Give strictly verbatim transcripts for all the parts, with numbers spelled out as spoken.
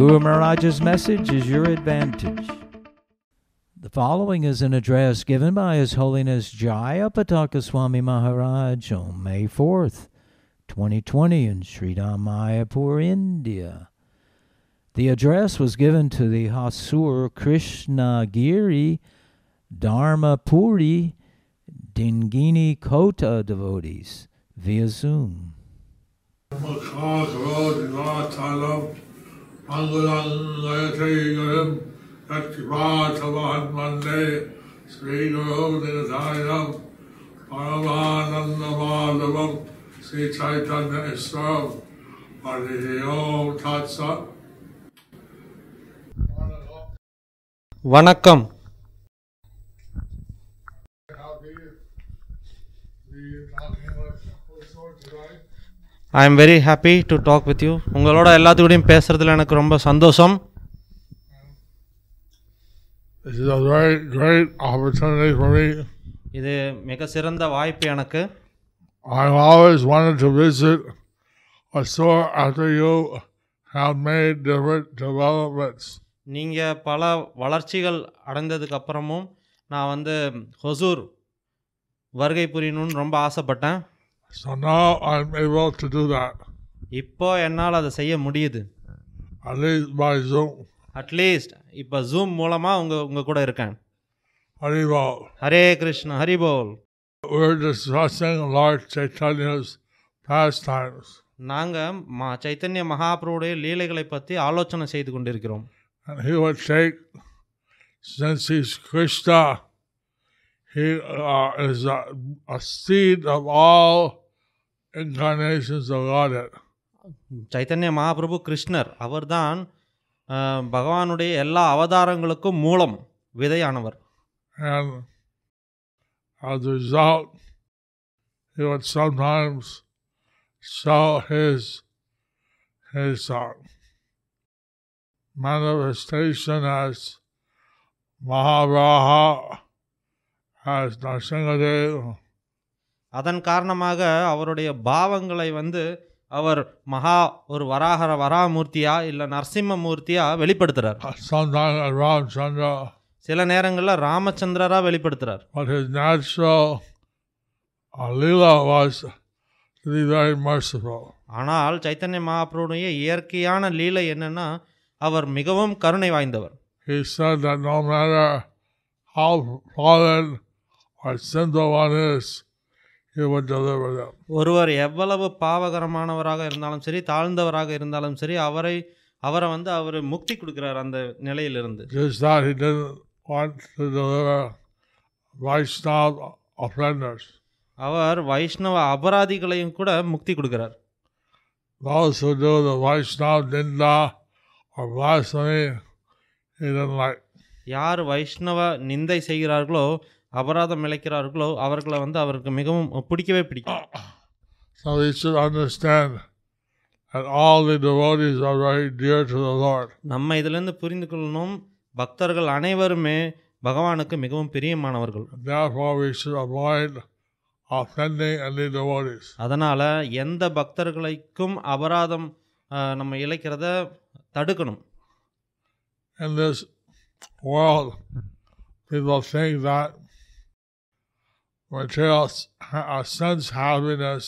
Guru Maharaj's message is your advantage. The following is an address given by His Holiness Jayapataka Swami Maharaj on May fourth, twenty twenty in Sri Mayapur, India. The address was given to the Hosur Krishnagiri, Dharmapuri, Dhingini Kota devotees via Zoom. வணக்கம். I am very happy to talk with you. உங்களோட எல்லாத்துக்கூடையும் பேசுறதுல எனக்கு ரொம்ப சந்தோஷம். This is a very great opportunity for me. இது மிக சிறந்த வாய்ப்பு எனக்கு. I always wanted to visit a store after you have made different developments. நீங்க பல வளர்ச்சிகள் அடைந்ததுக்கு அப்புறமும் நான் வந்து ஹொசூர் வருகை புரியணும்னு ரொம்ப ஆசைப்பட்டேன். So now I'm able to do that. இப்போ என்னால் அதை செய்ய முடியுது. At least by Zoom. At least இப்போ Zoom மூலமா உங்க உங்க கூட இருக்கேன். Hari Bol. Hare Krishna. Hari Bol. We're discussing Lord Chaitanya's pastimes. நாங்க சைத்தன்ய மகாபிரபுடைய லீலைகளை பற்றி ஆலோசனை செய்து கொண்டிருக்கிறோம். And he would take, since he's Krishna, he uh, is a, a seed of all incarnations of Godhead. Chaitanya Mahaprabhu Krishnar, Avardan, Bhagavanudey, Ella Avadarangalukku Moolam, Vidayanavar. And as a result, he would sometimes show his, his uh, manifestation as Maha Varaha, as Narasimhadeva. அதன் காரணமாக அவருடைய பாவங்களை வந்து அவர் மகா ஒரு வராஹர வராமூர்த்தியா இல்லை Narasimha மூர்த்தியா வெளிப்படுத்துறார். Sometimes Ramachandra. சில நேரங்களில் ராமச்சந்திரரா வெளிப்படுத்துறார். But his natural leela was to be very merciful. ஆனால் சைத்தன்ய மகாபிரபுடைய இயற்கையான லீலை என்னன்னா அவர் மிகவும் கருணை வாய்ந்தவர். He said that no matter how fallen or sinful one is, he would deliver them. ஒருவர் எவ்வளவு பாவகரமானவராக இருந்தாலும் சரி, தாழ்ந்தவராக இருந்தாலும் சரி, அவரை அவரை வந்து அவர் முக்தி கொடுக்கிறார் அந்த நிலையிலிருந்து. Just that he didn't want to deliver Vaishnava offenders. அவர் வைஷ்ணவ அபராதிகளையும் கூட முக்தி கொடுக்கிறார். Those who do the Vaishnava Dinda or blasphemy, he didn't like. யார் வைஷ்ணவ நிந்தை செய்கிறார்களோ அபராதம் இழைக்கிறார்களோ அவர்களை வந்து அவருக்கு மிகவும் பிடிக்கவே பிடிக்கும். So we should understand that all the devotees are very dear to the Lord. நம்ம இதிலிருந்து புரிந்து கொள்ளணும், பக்தர்கள் அனைவருமே பகவானுக்கு மிகவும் பிரியமானவர்கள். Therefore we should avoid offending any devotees. அதனால எந்த பக்தர்களுக்கும் அபராதம் நம்ம இழைக்கிறத தடுக்கணும். In this world, people think that material sense happiness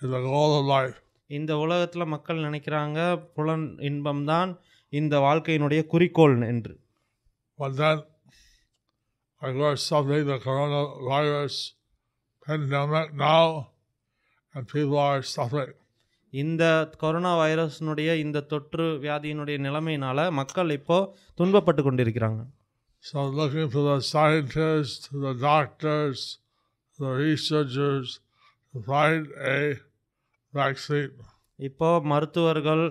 is the goal of life. இந்த உலகத்துல மக்கள் நினைக்கிறாங்க புலன் இன்பம் தான் இந்த வாழ்க்கையினுடைய குறிக்கோள் என்று. But then, I got something, the coronavirus pandemic now, and people are suffering. இந்த கொரோனா வைரஸ்னுடைய இந்த தொற்று வியாதியினுடைய நிலைமையினால மக்கள் இப்போ துன்பப்பட்டு கொண்டிருக்கிறாங்க. So looking for the scientists, the doctors, the researchers to find a vaccine. இப்போ மருத்துவர்கள்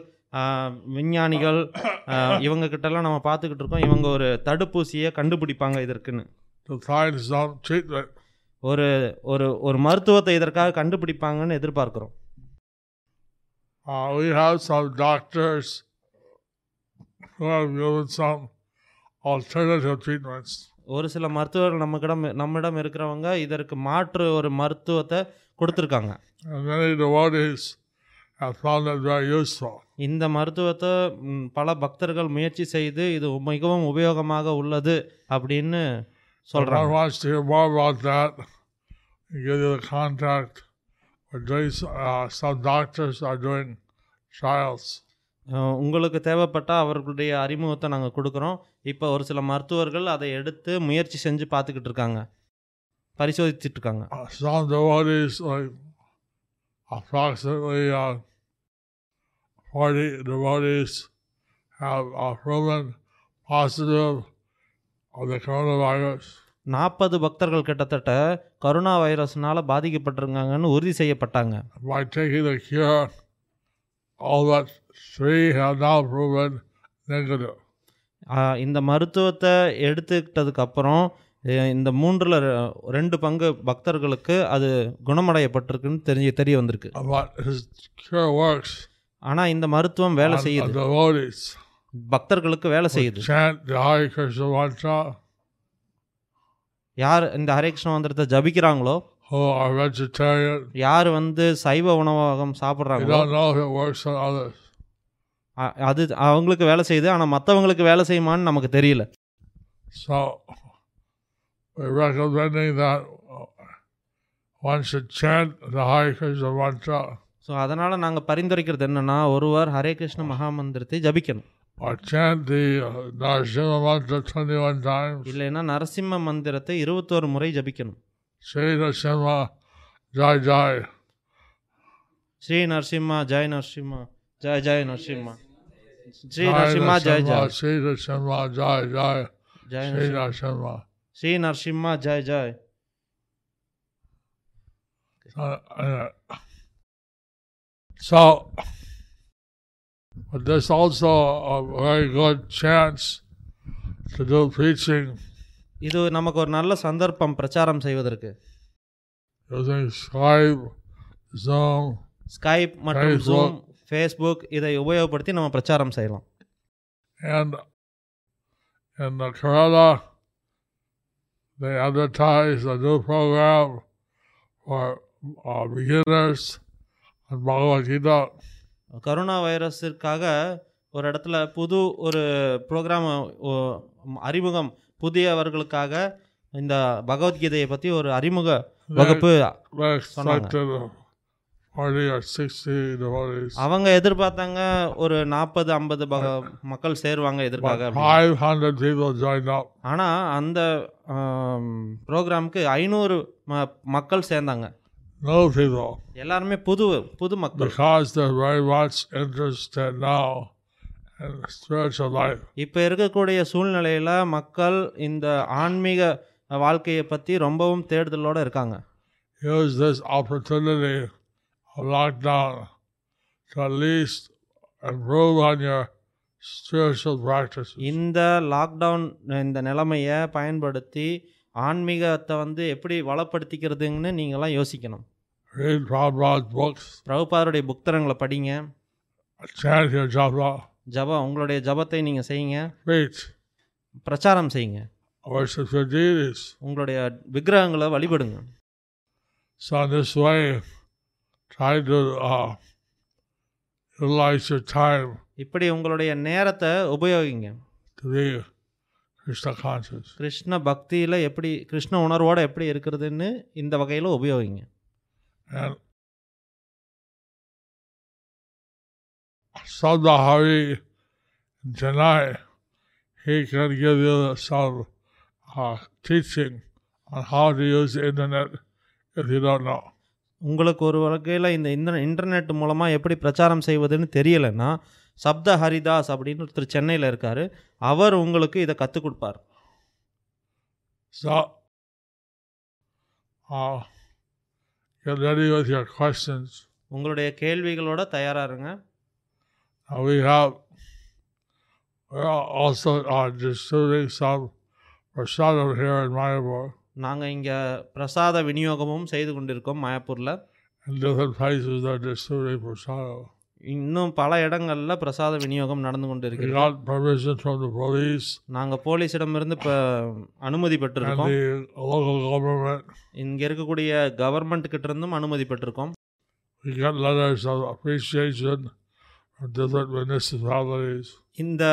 விஞ்ஞானிகள் இவங்க கிட்டலாம் நாம பார்த்துக்கிட்டு இருக்கோம். இவங்க ஒரு தடுப்பூசியை கண்டுபிடிப்பாங்க இதற்குன்னு. ஒரு ஒரு ஒரு மருத்துவத்தை இதற்காக கண்டுபிடிப்பாங்கன்னு எதிர்பார்க்கிறோம். We have some doctors who have given some alternative treatments. ஒரு சில மருத்துவர்கள் நம்மகிடம் நம்மிடம் இருக்கிறவங்க இதற்கு மாற்று ஒரு மருத்துவத்தை கொடுத்துருக்காங்க. இந்த மருத்துவத்தை பல பக்தர்கள் முயற்சி செய்து இது மிகவும் உபயோகமாக உள்ளது அப்படின்னு சொல்றாங்க. உங்களுக்கு தேவைப்பட்டால் அவர்களுடைய அறிமுகத்தை நாங்கள் கொடுக்குறோம். இப்போ ஒரு சில மருத்துவர்கள் அதை எடுத்து முயற்சி செஞ்சு பார்த்துக்கிட்டு இருக்காங்க, பரிசோதிச்சுட்டு இருக்காங்க. Approximately uh, forty devotees have uh, proven positive of the coronavirus. forty பக்தர்கள் கிட்டத்தட்ட கரோனா வைரஸ்னால பாதிக்கப்பட்டிருக்காங்கன்னு உறுதி செய்யப்பட்டாங்க. By taking the cure, all but three have now proven negative. இந்த மருத்துவத்தை எடுத்துக்கிட்டதுக்கு அப்புறம் இந்த மூன்றுல ரெண்டு பங்கு பக்தர்களுக்கு அது குணமடையப்பட்டிருக்குன்னு தெரிய தெரிய வந்திருக்கு. ஆனால் இந்த மருத்துவம் வேலை செய்யுது, பக்தர்களுக்கு வேலை செய்யுது. யார் இந்த ஹரே கிருஷ்ண மந்திரத்தை ஜபிக்கிறாங்களோ, யார் வந்து சைவ உணவகம் சாப்பிட்றாங்களோ அது அவங்களுக்கு வேலை செய்யுது. ஆனால் மற்றவங்களுக்கு வேலை செய்யுமான்னு நமக்கு தெரியல. We're recommending that one should chant the Hare Krishna Mantra. So, அதனால நாங்கள் பரிந்துரைக்கிறது என்னன்னா, ஒருவர் ஹரே கிருஷ்ண மகா மந்திரத்தை ஜபிக்கணும். Or chant the Narasimha Mantra twenty-one times. இல்லைன்னா நரசிம்ம மந்திரத்தை இருபத்தொரு முறை ஜபிக்கணும். ஸ்ரீ நரசிம்மா ஜாய் ஜாய், ஸ்ரீ நரசிம்மா ஜாய் நரசிம்மா ஜாய் ஜாய் நரசிம்மா, ஸ்ரீ நரசிம்மா ஜாய் ஜாய், ஸ்ரீ நரசிம்மா ஜாய் ஜாய் ஜாய் ஸ்ரீ நரசிம்மா. ஸ்ரீ நரசிம்மா ஜாய் ஜாய். So, there's also a very good chance to do preaching. இது நமக்கு ஒரு நல்ல சந்தர்ப்பம் பிரச்சாரம் செய்வதற்கு. Using Skype, Zoom, Skype மற்றும் Zoom, Facebook இதை உபயோகப்படுத்தி நம்ம பிரச்சாரம் செய்யலாம். And in the Kerala, they advertise a new program for uh, beginners on Bhagavad Gita. Corona வைரஸிற்காக ஒரு இடத்துல புது ஒரு ப்ரோக்ராம் அறிமுகம், புதியவர்களுக்காக இந்த பகவத்கீதையை பற்றி ஒரு அறிமுக வகுப்பு சொன்னாங்க. அவங்க எதிர்பார்த்தாங்க ஒரு நாற்பது ஐம்பது மக்கள் சேருவாங்க எதிர்பார்க்க. ஆனா அந்த ப்ரோக்ராமுக்கு ஐநூறு மக்கள் சேர்ந்தாங்க. எல்லாருமே புது புது மக்கள். இப்ப இருக்கக்கூடிய சூழ்நிலையில மக்கள் இந்த ஆன்மீக வாழ்க்கையை பத்தி ரொம்பவும் தேடுதலோட இருக்காங்க. Lockdown to at least improve on your spiritual practices. இந்த லாக்டவுன் இந்த நிலைமையை பயன்படுத்தி ஆன்மீகத்தை வந்து எப்படி வளப்படுத்திக்கிறதுன்னு நீங்களாம் யோசிக்கணும். Read Prabhupada's books. பிரபுபாதருடைய புத்தகங்களை படிங்க. Chant your japa. ஜபா உங்களுடைய ஜபத்தை நீங்கள் செய்யுங்க. Preach. பிரச்சாரம் செய்யுங்க. Worship your deities. உங்களுடைய விக்கிரகங்களை வழிபடுங்க. So in this way, try to uh, utilize your time. இப்படி உங்களுடைய நேரத்தை உபயோகிங்க. To be Krishna conscious. Krishna பக்தியில எப்படி கிருஷ்ண உணர்வோட எப்படி இருக்குதுன்னு இந்த வகையில உபயோகிங்க. And Sadhahari in Chennai, he can give you some uh, teaching on how to use the internet if you don't know. உங்களுக்கு ஒரு வகையில் இந்த இன்டர்நெட் மூலமாக எப்படி பிரச்சாரம் செய்வதுன்னு தெரியலைன்னா, சப்த ஹரிதாஸ் அப்படின்னு ஒருத்தர் சென்னையில் இருக்கார், அவர் உங்களுக்கு இதை கற்றுக் கொடுப்பார். உங்களுடைய கேள்விகளோட தயாராக இருங்க. we have we also are distributing some prasadam here in Mayapur. நாங்க இங்க பிரசாத விநியோகமும் செய்து கொண்டிருக்கோம் மாயப்பூர்ல. In different places they are distributing prasadam. இன்னும் பல இடங்கள்ல பிரசாத விநியோகம் நடந்து கொண்டிருக்கிறது. We got permission from the police. நாங்க போலீஸிடம் இருந்து அனுமதி பெற்றிருக்கோம். And the local government. இங்க இருக்கக்கூடிய கவர்மெண்ட் கிட்ட இருந்தும் அனுமதி பெற்றிருக்கோம். We got letters of appreciation from different municipalities. இந்த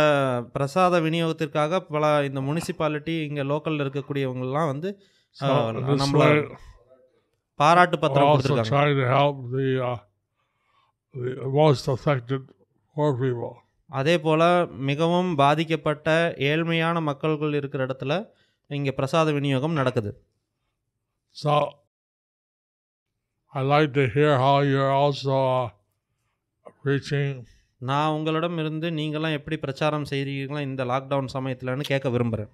பிரசாத விநியோகத்திற்காக பல இந்த முனிசிபாலிட்டி இங்க லோக்கல்ல இருக்கக்கூடியவங்க எல்லாம் வந்து நம்மள பாராட்டு பத்திரம் கொடுத்திருக்காங்க. The most affected poor people. அதே போல மிகவும் பாதிக்கப்பட்ட ஏழ்மையான மக்கள்கள் இருக்கிற இடத்துல இங்க பிரசாத விநியோகம் நடக்குது. So I like to hear how you're also preaching. நான் உங்களிடம் இருந்து நீங்களாம் எப்படி பிரச்சாரம் செய்றீங்களா இந்த லாக்டவுன் சமயத்துலன்னு கேட்க விரும்புறேன்.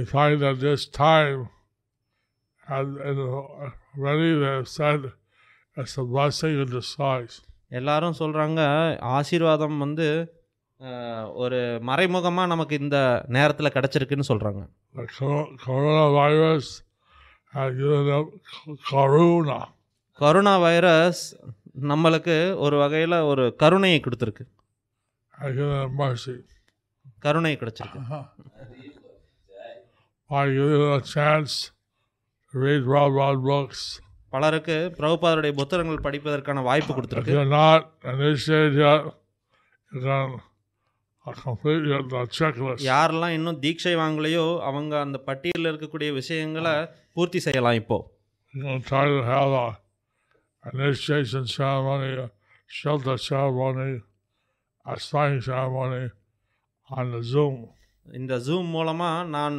I find that this time and really they said it's a blessing in disguise. எல்லாரும் சொல்றாங்க ஆசீர்வாதம் வந்து ஒரு மறைமுகமா நமக்கு இந்த நேரத்துல கிடைச்சிருக்குன்னு சொல்றாங்க. கொரோனா வைரஸ் கருணா கொரோனா வைரஸ் நம்மளுக்கு ஒரு வகையில ஒரு கருணையை கொடுத்திருக்கு. கருணை கிடைச்சிருக்கு. பலருக்கு பிரபுபாதருடைய புத்தகங்கள் படிப்பதற்கான வாய்ப்பு கொடுத்திருக்கு. யாரெல்லாம் இன்னும் தீட்சை வாங்கலையோ அவங்க அந்த பட்டியலில் இருக்கக்கூடிய விஷயங்களை பூர்த்தி செய்யலாம். இப்போ initiation ceremony, shelter ceremony, assigning ceremony on the Zoom. In the Zoom மூலமா நான்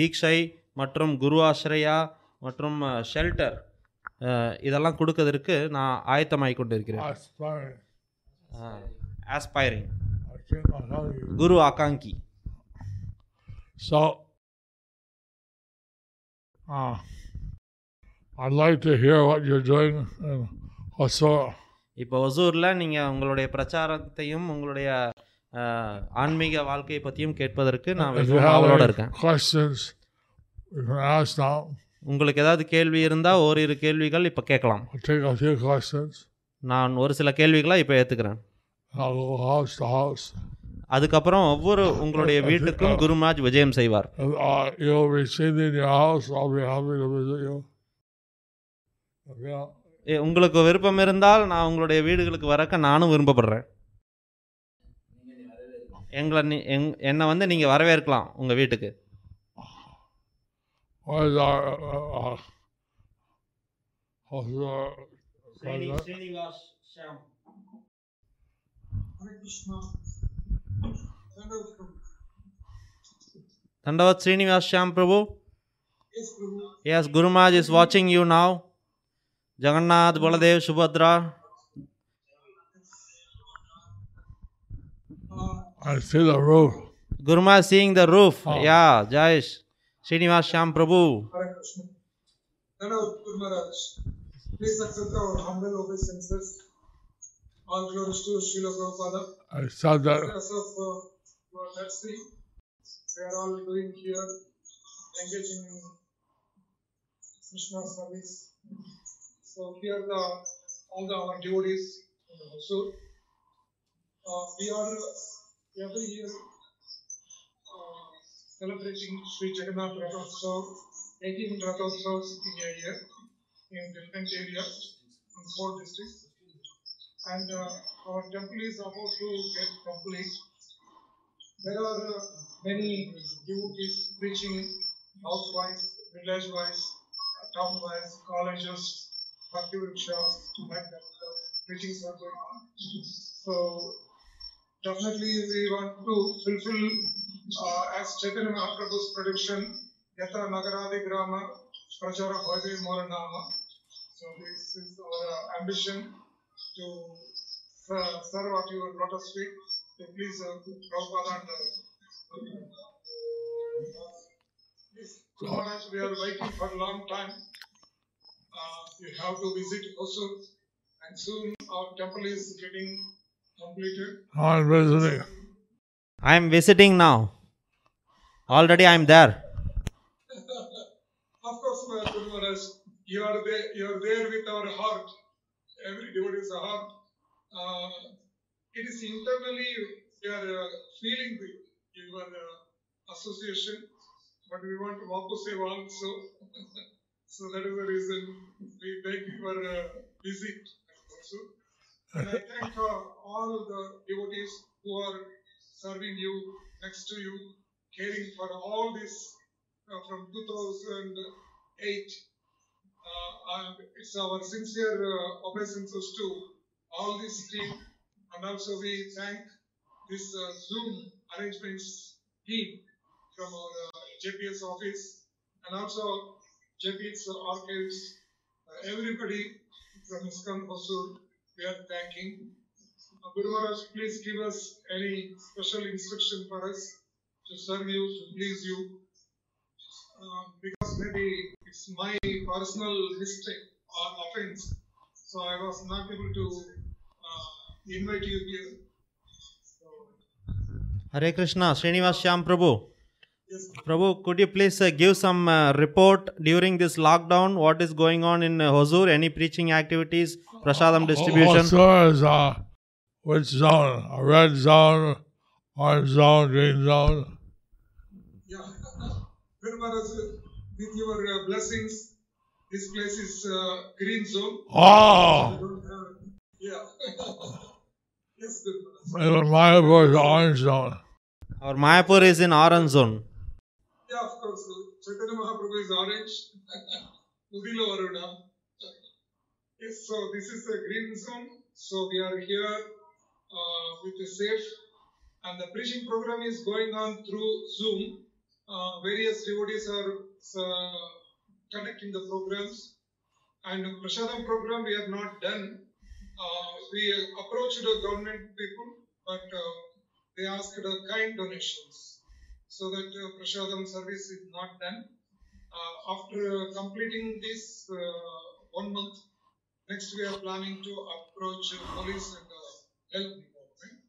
தீட்சை மற்றும் குரு ஆசிரியா மற்றும் ஷெல்டர் இதெல்லாம் கொடுக்கிறதுக்கு நான் ஆயத்தமாகிக் கொண்டிருக்கிறேன். ஆஸ்பைரிங் குரு ஆகாங்கி. So uh, I'd like to hear what you're doing in Hosur. இப்போ ஹொசூர்ல நீங்க உங்களுடைய பிரச்சாரத்தையும் உங்களுடைய ஆன்மீக வாழ்க்கையை பத்தியும் கேட்பதற்கு நான் உங்களோட இருக்கேன். Questions you can ask now. உங்களுக்கு ஏதாவது கேள்வி இருந்தா ஓரிரு கேள்விகள் இப்ப கேட்கலாம். Take a few questions. நான் ஒரு சில கேள்விகளை இப்ப ஏத்துக்கிறேன். House to house. அதுக்கப்புறம் ஒவ்வொரு உங்களுடைய வீட்டுக்கும் குருமாஜ் விஜயம் செய்வார். You receive in your house, I'll be happy to visit you. உங்களுக்கு விருப்பம் இருந்தால் நான் உங்களுடைய வீடுகளுக்கு வரக்க நானும் விரும்பப்படுறேன். எங்களை என்னை வந்து நீங்க வரவேற்கலாம் உங்க வீட்டுக்கு. ஸ்ரீனிவாஸ் ஷியாம். தண்டவத் ஸ்ரீனிவாஸ் ஷியாம் பிரபு. எஸ் குருமாஜ் இஸ் வாட்சிங் you now. Jagannath, Baladev, Shubhadra. I see the roof. Guruma is seeing the roof. Oh. Yeah, Jayesh. Srinivas Shyam Prabhu. Hare Krishna. Hello, Guru Maharaj. Please accept our humble obeisances. All glories to Srila Prabhupada. I saw that. As of uh, that's the, we are all doing here, engaging in Krishna service. So here the all the our devotees in Hosur. Uh, we are every year uh, celebrating Sri Jagannath Ratha Yatra, eighteen Ratha Yatras in a year in different areas in four districts, and uh, our temple is about to get complete. There are uh, many devotees preaching house-wise, village-wise, town-wise, colleges. Bhakti workshops, like that, preachings are going on. So, definitely we want to fulfill, uh, as Chaitanya Mahaprabhu's prediction, Yatra Nagaradi Grama, Prachara Bhajri Moranama. So, this is our uh, ambition to uh, serve at your lotus feet, to please uh, Prabhupada and uh, uh, we are waiting for a long time. Uh, you have to visit Hosur, and soon our temple is getting completed? I'm visiting. I'm visiting now. Already I'm there. Of course, Guru Maharaj, you are there, you are there with our heart. Every devotee's heart. Uh, it is internally you are uh, feeling the, your uh, association, but we want Vapusev also. So that is the reason we beg your uh, visit also. And I thank uh, all the devotees who are serving you, next to you, caring for all this uh, from two thousand eight. Uh, and it's our sincere uh, obeisances to all this team, and also we thank this uh, Zoom arrangements team from our uh, J P S office, and also J P S ARCHIVES, uh, everybody from ISKCON Hosur, we are thanking. Uh, Guru Maharaj, please give us any special instruction for us to serve you, to please you, uh, because maybe it's my personal mistake or offense, so I was not able to uh, invite you here. So. Hare Krishna, Srinivas Shyam Prabhu. Yes. Prabhu, could you please uh, give some uh, report during this lockdown? What is going on in uh, Hosur? Any preaching activities, prasadam distribution? Hosur is a which zone? A red zone, orange zone, green zone? Yeah. Guru Maharaj, with your uh, blessings, this place is uh, green zone. Oh! So have, yeah. Yes, Guru Maharaj. Mayapur is orange zone. Our Mayapur is in orange zone. Yeah, of course. Chaitanya Mahaprabhu is orange. Udilo Aruna. Yes, so this is a green zone. So we are here uh, with the safe. And the preaching program is going on through Zoom. Uh, various devotees are uh, conducting the programs. And the prasadam program we have not done. Uh, we approached the government people, but uh, they asked uh, kind donations, so that uh, prasadam service is not done. Uh, after uh, completing this uh, one month, next we are planning to approach uh, police and uh, health department.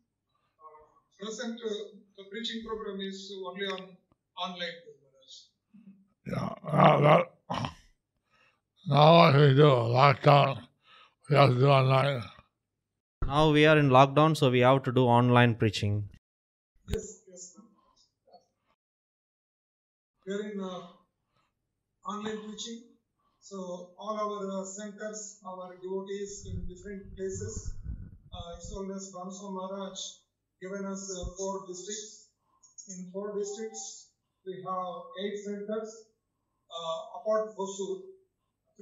Uh, present, uh, the preaching program is only on online programs. Yeah, uh, that, now what we do, lockdown, we have to do online. Now we are in lockdown, so we have to do online preaching. Yes, yes. We are in uh, online preaching, so all our uh, centers, our devotees in different places. Uh, His Holiness Swami Maharaj given us uh, four districts. In four districts, we have eight centers, uh, apart Hosur,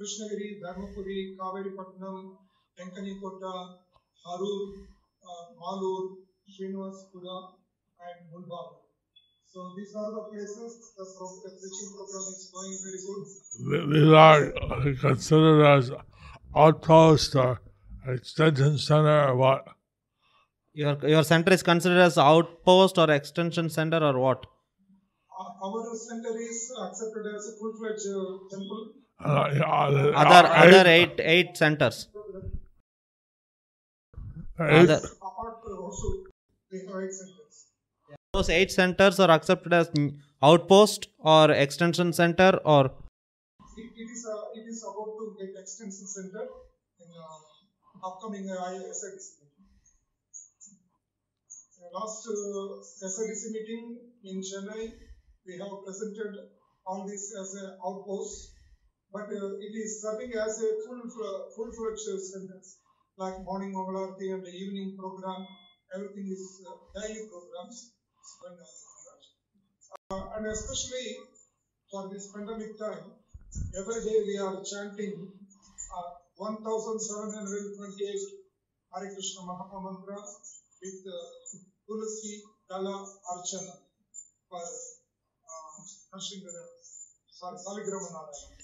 Krishnagiri, Dharmapuri, Kaveripatnam, Tenkani Kota, Harur, uh, Malur, Srinivas Shyam and Mulbag. So these are the places the preaching program is going very good. These are considered as outpost or extension center or what? Your, your center is considered as outpost or extension center or what? Our center is accepted as a full-fledged uh, temple. Uh, yeah, other other eight, eight, eight centers. Eight. Other, those eight centers are accepted as outpost or extension center or? It, it, is, uh, it is about to get extension center in uh, upcoming uh, S I D C. Last uh, S I D C meeting in Chennai, we have presented all this as an outpost, but uh, it is serving as a full-fledged full, full center. Like morning Avalarthi and the evening program, everything is uh, daily programs. Uh, and especially for this pandemic time, every day we are chanting uh, one thousand seven hundred twenty-eight Hare Krishna Mantra with uh, Tulasi Dala Archana for uh, Saligrama Narayana.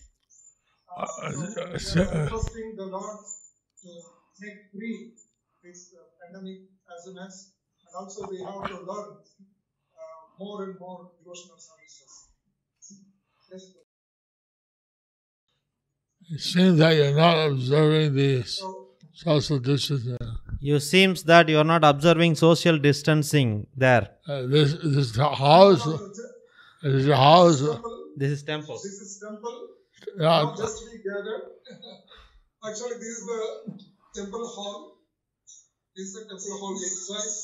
Uh, so we are trusting the Lord to make free this uh, pandemic as soon as, and also we have to learn uh, more and more devotional services. Yes. It seems that you're not observing the so, social distancing. You seems that you are not observing social distancing there. Uh, this, this is house. This is house. This is temple. This is temple. Yeah. Not just we gathered. Actually, this is the temple hall. This is the temple hall exercise.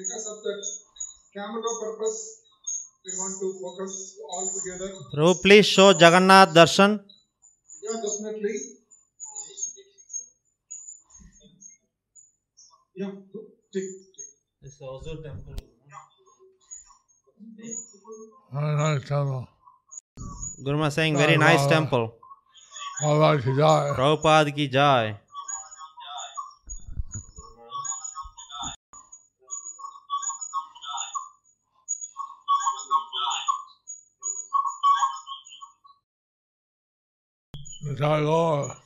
Because of that camera purpose, we want to focus all together. Prabhu, please show Jagannath Darshan. Yeah, definitely. Yeah, take, take. It's also a temple. Very nice temple. Guruma saying very nice temple. Prabhupada ki jai. Nitai Gaur.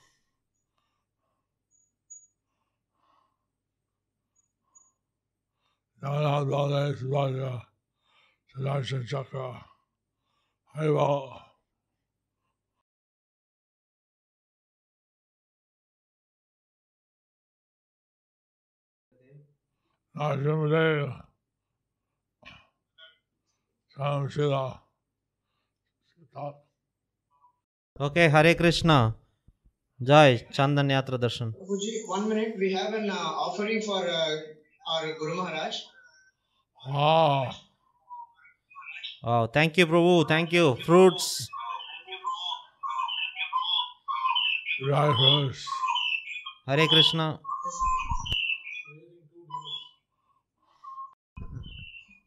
Jagannath, Baladev, Shubhadra, Siddhanta Chakra, Harival. Narasimhadeva, Swami Srila. Okay, Hare Krishna. Jai, Chandan Yatra Darshan. Prabhuji, one minute, we have an uh, offering for uh, our Guru Maharaj. Oh. Oh, thank you, Prabhu. Thank you. Fruits. Dry fruits. Hare Krishna.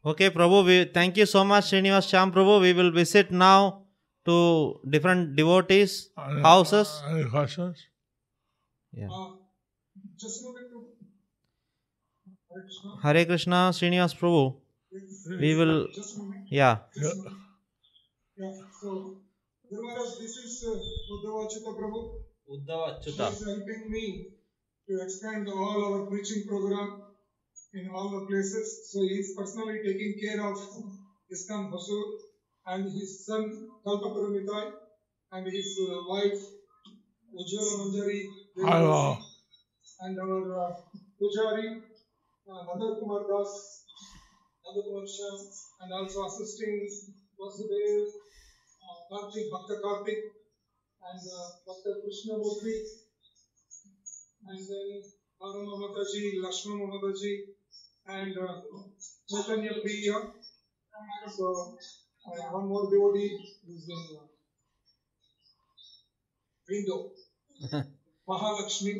Okay, Prabhu, we, thank you so much, Srinivas Shyam Prabhu. We will visit now to different devotees' any, houses. Any questions? Yeah. Uh, just Hare Krishna, Srinivas Prabhu. We will, yeah. Yeah. Yeah. So, Guru Maharaj, this is uh, Uddhavachitta Prabhu. Uddhavachitta. She is helping me to extend all our preaching program in all the places. So, he is personally taking care of Iskam Hosur and his son Kalpataru Nitai and his uh, wife Ujjala Manjari. Hello. And our uh, Pujari. Another Kumar Das, another Kumar Shah, and also assisting Vasudev, uh, Kartik, Bhakta Kartik, and uh, Bhakta Krishna Murthy, and then Arun Mamataji, Lakshman Mamataji, and uh, Chaitanya Priya. So, uh, one more devotee is in uh, window, Mahalakshmi.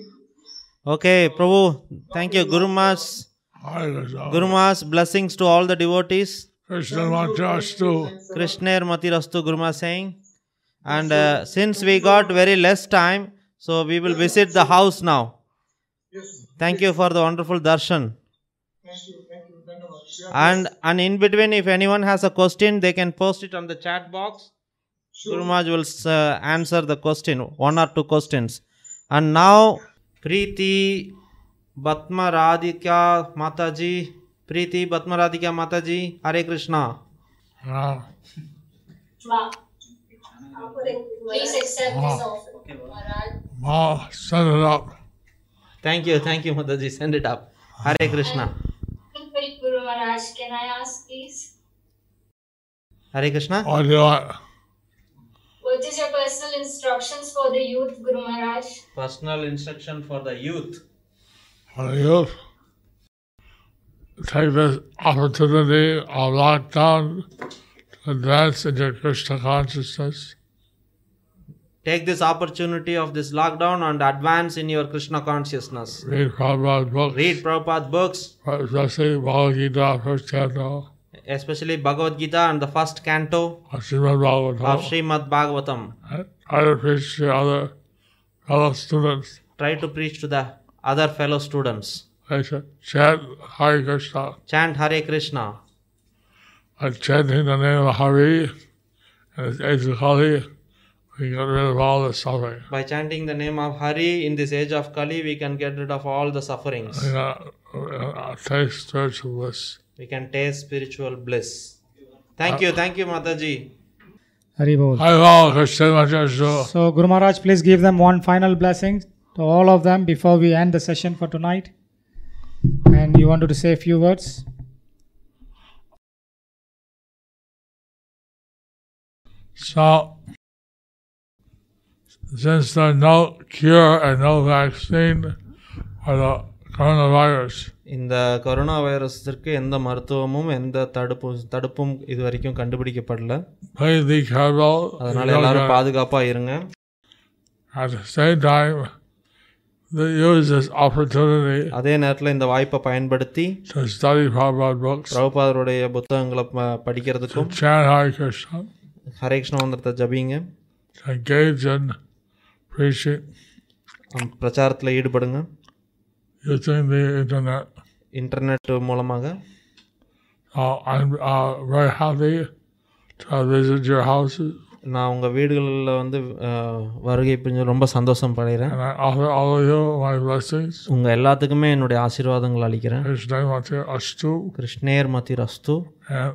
Okay, Prabhu, thank you, Guru Maharaj. Guru Maharaj, blessings to all the devotees. Krishna Matirastu. Krishna Matirastu, Guru Maharaj saying. And uh, since we got very less time, so we will visit the house now. Thank you for the wonderful darshan. Thank you, thank you, thank you. And, and in between, if anyone has a question, they can post it on the chat box. Sure. Guru Maharaj will uh, answer the question, one or two questions. And now, Preeti Batma Radhika Mataji, Preeti Batma Radhika Mataji, Hare Krishna. Wow. Wow. Please accept wow. this offer. Okay, wow. Wow. Send it up. Thank you, thank you, Mataji. Send it up. Hare Krishna. Guru Maharaj, can I ask, please? Hare Krishna. What do you want? What is your personal instructions for the youth, Guru Maharaj? Personal instruction for the youth. For the youth, take this opportunity of lockdown to advance into Krishna consciousness. Take this opportunity of this lockdown and advance in your Krishna consciousness. Read Prabhupada books. Read Prabhupada books. Especially Bhagavad Gita, first chapter. Especially Bhagavad Gita and the first canto of Srimad Bhagavatam. I try to preach to other fellow students. Try to preach to the other fellow students. I said, chant Hare Krishna. Chant Hare Krishna. By chanting the name of Hari and this age of Kali, we can get rid of all the suffering. By chanting the name of Hari in this age of Kali, we can get rid of all the sufferings. We can taste spiritual bliss. We can taste spiritual bliss. Thank you, thank you, Mataji. Hari Bol. So, Guru Maharaj, please give them one final blessing to all of them before we end the session for tonight. and you wanted to say a few words? So, since there's no cure and no vaccine for the coronavirus, in the coronavirus, please be careful. At the same time, they use this opportunity to study Prabhupada books, to chant Hare Krishna, Hare Krishna Mantra to engage in preaching using the internet. Internet Molamaga. Uh, I'm uh, very happy to visit your houses. And I offer all of you my blessings. In Krishna Matir Astu. Krishnair Matir Astu. And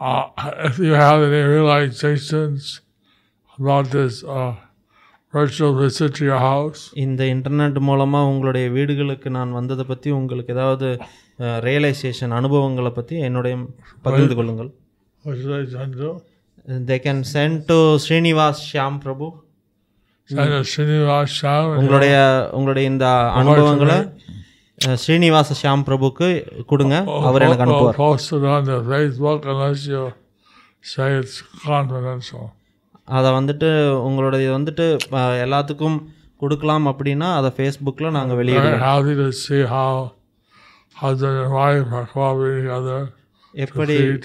uh, if you have any realizations about this uh, virtual visit to your house, in the internet Molama Ungloday Vidigalakanan Vanda the Pati Ungal without the realization Anubangalapati and Nodem Pagangal. What should I send to? They can send to Srinivas Shyam Prabhu. Send to Srinivas Shyam. Unglade, unglade in the Anubhavangala. Srinivas Shyam Prabhu ku kudunga. Avarenna kanupar. Post it on the Facebook unless you say it's confidential. Ada vandittu unglade vandittu ellathukkum kudukalam appadina ada Facebook la naanga veliyidrom. I'm happy to see how husband and wife are cooperating together. Eppadi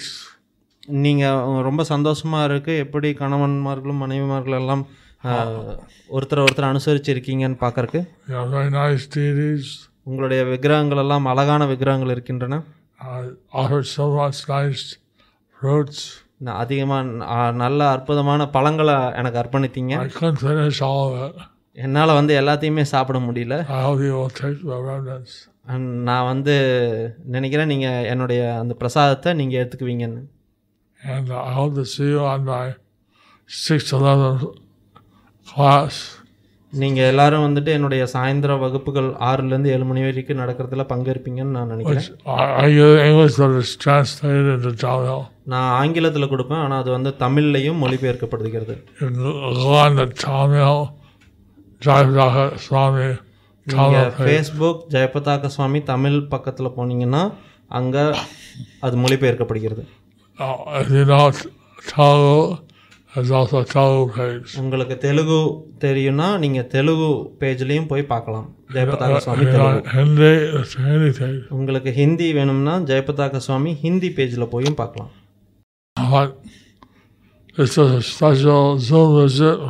நீங்க ரொம்ப சந்தோஷமா இருக்கு எப்படி கணவன்மார்களும் மனைவிமார்களும் எல்லாம் ஒருத்தர ஒருத்தர அனுசரிச்சு இருக்கீங்கன்னு பார்க்கறக்கு. உங்களுடைய விக்கிரகங்கள் எல்லாம் அழகான விக்கிரகங்கள் இருக்கின்றன. அதிகமா நல்ல அற்புதமான பழங்களை எனக்கு அர்ப்பணித்தீங்க. என்னால வந்து எல்லாத்தையுமே சாப்பிட முடியல. நான் வந்து நினைக்கிறேன் நீங்க என்னுடைய அந்த பிரசாதத்தை நீங்க எடுத்துக்குவீங்கன்னு. And I hope to see you on my six eleven class. நீங்க எல்லாரும் வந்துட்டு என்னுடைய சாயந்திர வகுப்புகள் ஆறுல இருந்து ஏழு மணி வரைக்கும் நடக்கிறதுல பங்கேற்பீங்கன்னு நான் நினைக்கிறேன். நான் ஆங்கிலத்துல கொடுப்பேன், ஆனா அது வந்து தமிழ்லயும் மொழிபெயர்க்கப்படுகிறது. ஜெயபதாகா சுவாமி ஃபேஸ்புக் ஜெயபதாகா சுவாமி தமிழ் பக்கத்துல போனீங்கன்னா அங்க அது மொழிபெயர்க்கப்படுகிறது. Uh, if you know Telugu, there's also a Telugu page. உங்களுக்கு தெலுங்கு தெரியும்னா நீங்க தெலுங்கு பேஜ்லயும் போய் பார்க்கலாம். ஜெயபதாகா சுவாமி தெலுங்கு. உங்களுக்கு ஹிந்தி வேணும்னா ஜெயபதாகா சுவாமி ஹிந்தி பேஜ்ல போயும் பார்க்கலாம். This is a special Zoom visit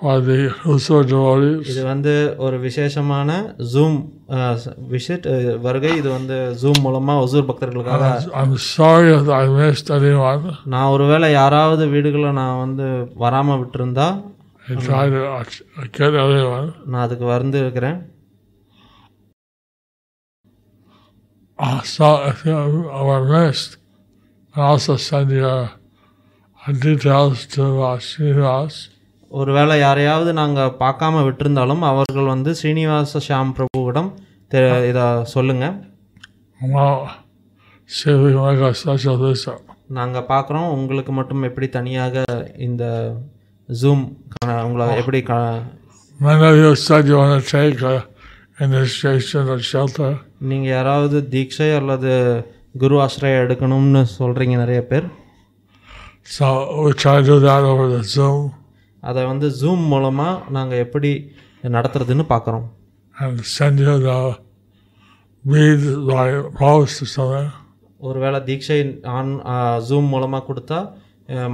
for the Hosur devotees. இது வந்து ஒரு விசேஷமான Zoom visit வருகை. இது வந்து Zoom மூலமா ஹுசூர் பக்தர்களுக்காக. I'm sorry if I missed anyone. நான் ஒருவேளை யாராவது வீடுகளை நான் வந்து வராம விட்டிருந்தா நான் அதுக்கு வந்து இருக்கிறேன். So if you were missed, I'll also send your details to Srinivas. ஒருவேளை யாரையாவது நாங்கள் பார்க்காம விட்டிருந்தாலும் அவர்கள் வந்து ஸ்ரீனிவாச ஷியாம் பிரபுவிடம் இதை சொல்லுங்க. நாங்கள் பார்க்குறோம் உங்களுக்கு மட்டும் எப்படி தனியாக இந்த ஜூம் உங்களை எப்படி நீங்கள் யாராவது தீட்சை அல்லது குரு ஆசிரியம் எடுக்கணும்னு சொல்கிறீங்க நிறைய பேர். அதை வந்து ஜூம் மூலமாக நாங்கள் எப்படி நடத்துறதுன்னு பார்க்குறோம். ஒருவேளை தீட்சை ஆன் ஜூம் மூலமாக கொடுத்தா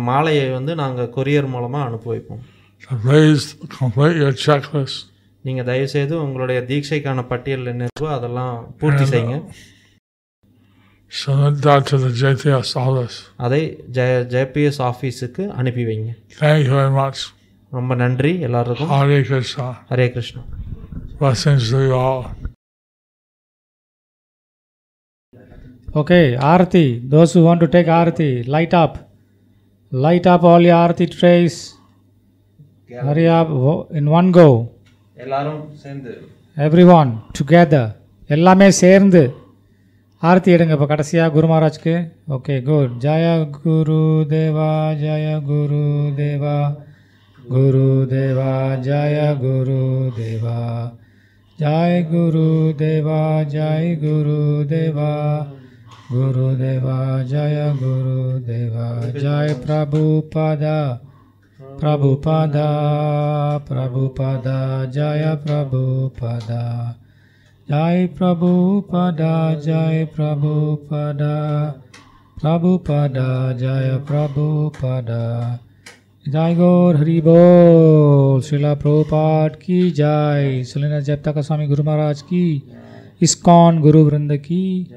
மாலையை வந்து நாங்கள் கொரியர் மூலமாக அனுப்பி வைப்போம். நீங்கள் தயவுசெய்து உங்களுடைய தீட்சைக்கான பட்டியல் என்ன இருக்கோ அதெல்லாம் பூர்த்தி செய்யுங்க. Submit that to the J P S office. அதை J P S ஆஃபீஸுக்கு அனுப்பி வைங்க. Thank you very much. ரொம்ப நன்றி எல்லாருக்கும். Hare Krishna. Hare Krishna. Blessings to you all. Okay, Aarti. Those who want to take Aarti, light up. Light up all your Aarti trays. Hurry up in one go. எல்லாரும் சேர்ந்து. Everyone together எல்லாமே சேர்ந்து ஆர்த்தி எடுங்க இப்போ கடைசியாக குரு மகாராஜ்க்கு. Okay, good. Jaya Guru Deva Jaya Guru Deva Guru Deva Jaya Guru Deva Jaya Guru Deva Jaya Guru Deva Guru Deva Jaya Guru Deva Jaya Prabhupada Prabhupada Prabhupada Jaya Prabhupada Jai Prabhupada, Jai Prabhupada, Prabhupada, Jai Prabhupada, Jai Gaur Hari Bol, Srila Prabhupada ki Jai, Srila Jayapataka Swami Guru Maharaj ki, Iskon Guru Vrinda ki,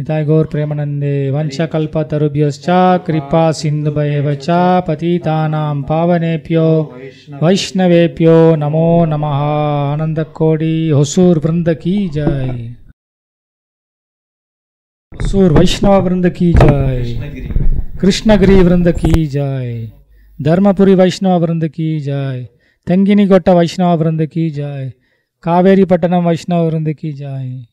Nitai Gaur Premanande, Vancha Kalpa Tarubhyascha, Kripa Sindhubhayeva Cha, Patitanam Pavanepyo, Vaishnavepyo, Namo Namaha, Ananda Kodi, Hosur Vrinda Ki Jai. Hosur Vaishnava Vrinda Ki Jai. Krishnagiri Vrinda Ki Jai. Dharmapuri Vaishnava Vrinda Ki Jai. Tenkani Kota Vaishnava Vrinda Ki Jai. Kaveripatnam Vaishnava Vrinda Ki Jai.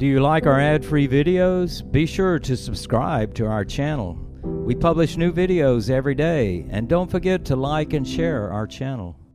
Do you like our ad-free videos? Be sure to subscribe to our channel. We publish new videos every day, and don't forget to like and share our channel.